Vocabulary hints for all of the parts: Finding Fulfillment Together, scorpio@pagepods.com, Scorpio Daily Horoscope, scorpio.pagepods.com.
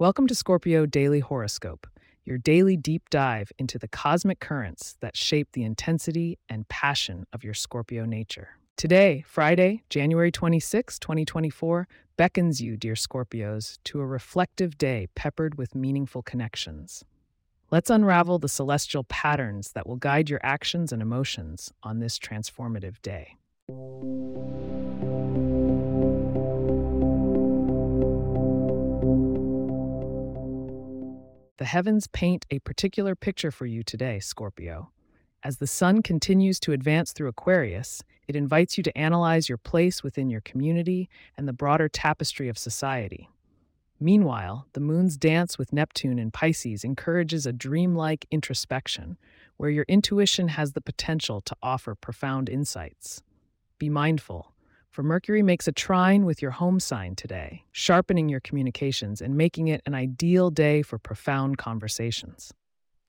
Welcome to Scorpio Daily Horoscope, your daily deep dive into the cosmic currents that shape the intensity and passion of your Scorpio nature. Today, Friday, January 26, 2024, beckons you, dear Scorpios, to a reflective day peppered with meaningful connections. Let's unravel the celestial patterns that will guide your actions and emotions on this transformative day. The heavens paint a particular picture for you today, Scorpio. As the sun continues to advance through Aquarius, it invites you to analyze your place within your community and the broader tapestry of society. Meanwhile, the moon's dance with Neptune in Pisces encourages a dreamlike introspection, where your intuition has the potential to offer profound insights. Be mindful, for Mercury makes a trine with your home sign today, sharpening your communications and making it an ideal day for profound conversations.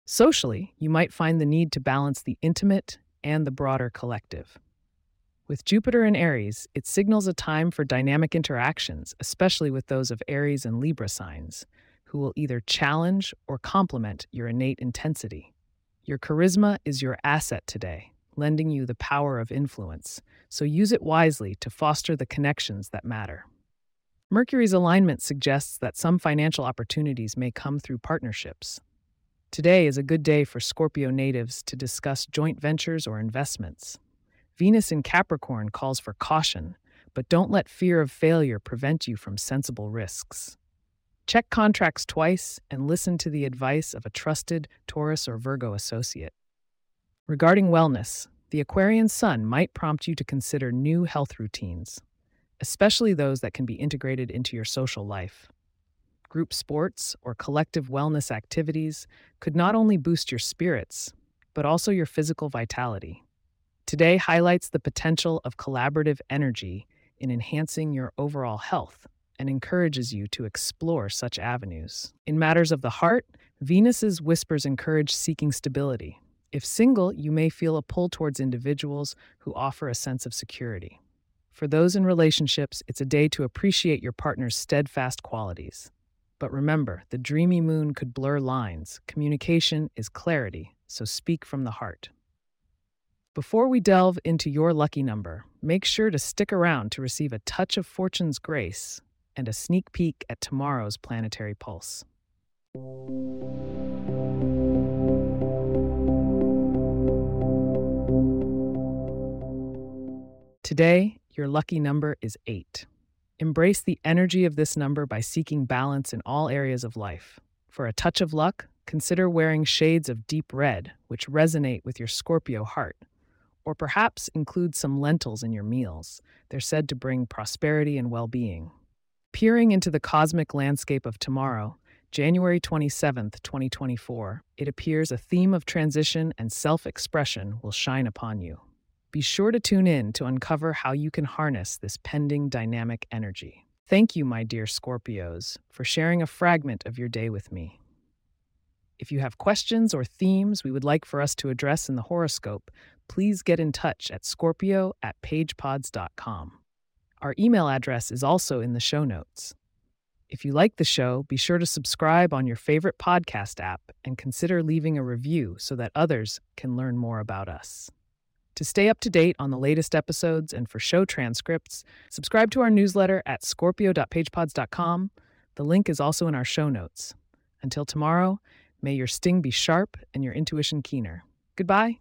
Socially, you might find the need to balance the intimate and the broader collective. With Jupiter in Aries, it signals a time for dynamic interactions, especially with those of Aries and Libra signs, who will either challenge or complement your innate intensity. Your charisma is your asset today, lending you the power of influence, so use it wisely to foster the connections that matter. Mercury's alignment suggests that some financial opportunities may come through partnerships. Today is a good day for Scorpio natives to discuss joint ventures or investments. Venus in Capricorn calls for caution, but don't let fear of failure prevent you from sensible risks. Check contracts twice and listen to the advice of a trusted Taurus or Virgo associate. Regarding wellness, the Aquarian sun might prompt you to consider new health routines, especially those that can be integrated into your social life. Group sports or collective wellness activities could not only boost your spirits, but also your physical vitality. Today highlights the potential of collaborative energy in enhancing your overall health and encourages you to explore such avenues. In matters of the heart, Venus's whispers encourage seeking stability. If single, you may feel a pull towards individuals who offer a sense of security. For those in relationships, it's a day to appreciate your partner's steadfast qualities. But remember, the dreamy moon could blur lines. Communication is clarity, so speak from the heart. Before we delve into your lucky number, make sure to stick around to receive a touch of fortune's grace and a sneak peek at tomorrow's planetary pulse. Today, your lucky number is 8. Embrace the energy of this number by seeking balance in all areas of life. For a touch of luck, consider wearing shades of deep red, which resonate with your Scorpio heart. Or perhaps include some lentils in your meals. They're said to bring prosperity and well-being. Peering into the cosmic landscape of tomorrow, January 27th, 2024, it appears a theme of transition and self-expression will shine upon you. Be sure to tune in to uncover how you can harness this pending dynamic energy. Thank you, my dear Scorpios, for sharing a fragment of your day with me. If you have questions or themes we would like for us to address in the horoscope, please get in touch at scorpio@pagepods.com. Our email address is also in the show notes. If you like the show, be sure to subscribe on your favorite podcast app and consider leaving a review so that others can learn more about us. To stay up to date on the latest episodes and for show transcripts, subscribe to our newsletter at scorpio.pagepods.com. The link is also in our show notes. Until tomorrow, may your sting be sharp and your intuition keener. Goodbye.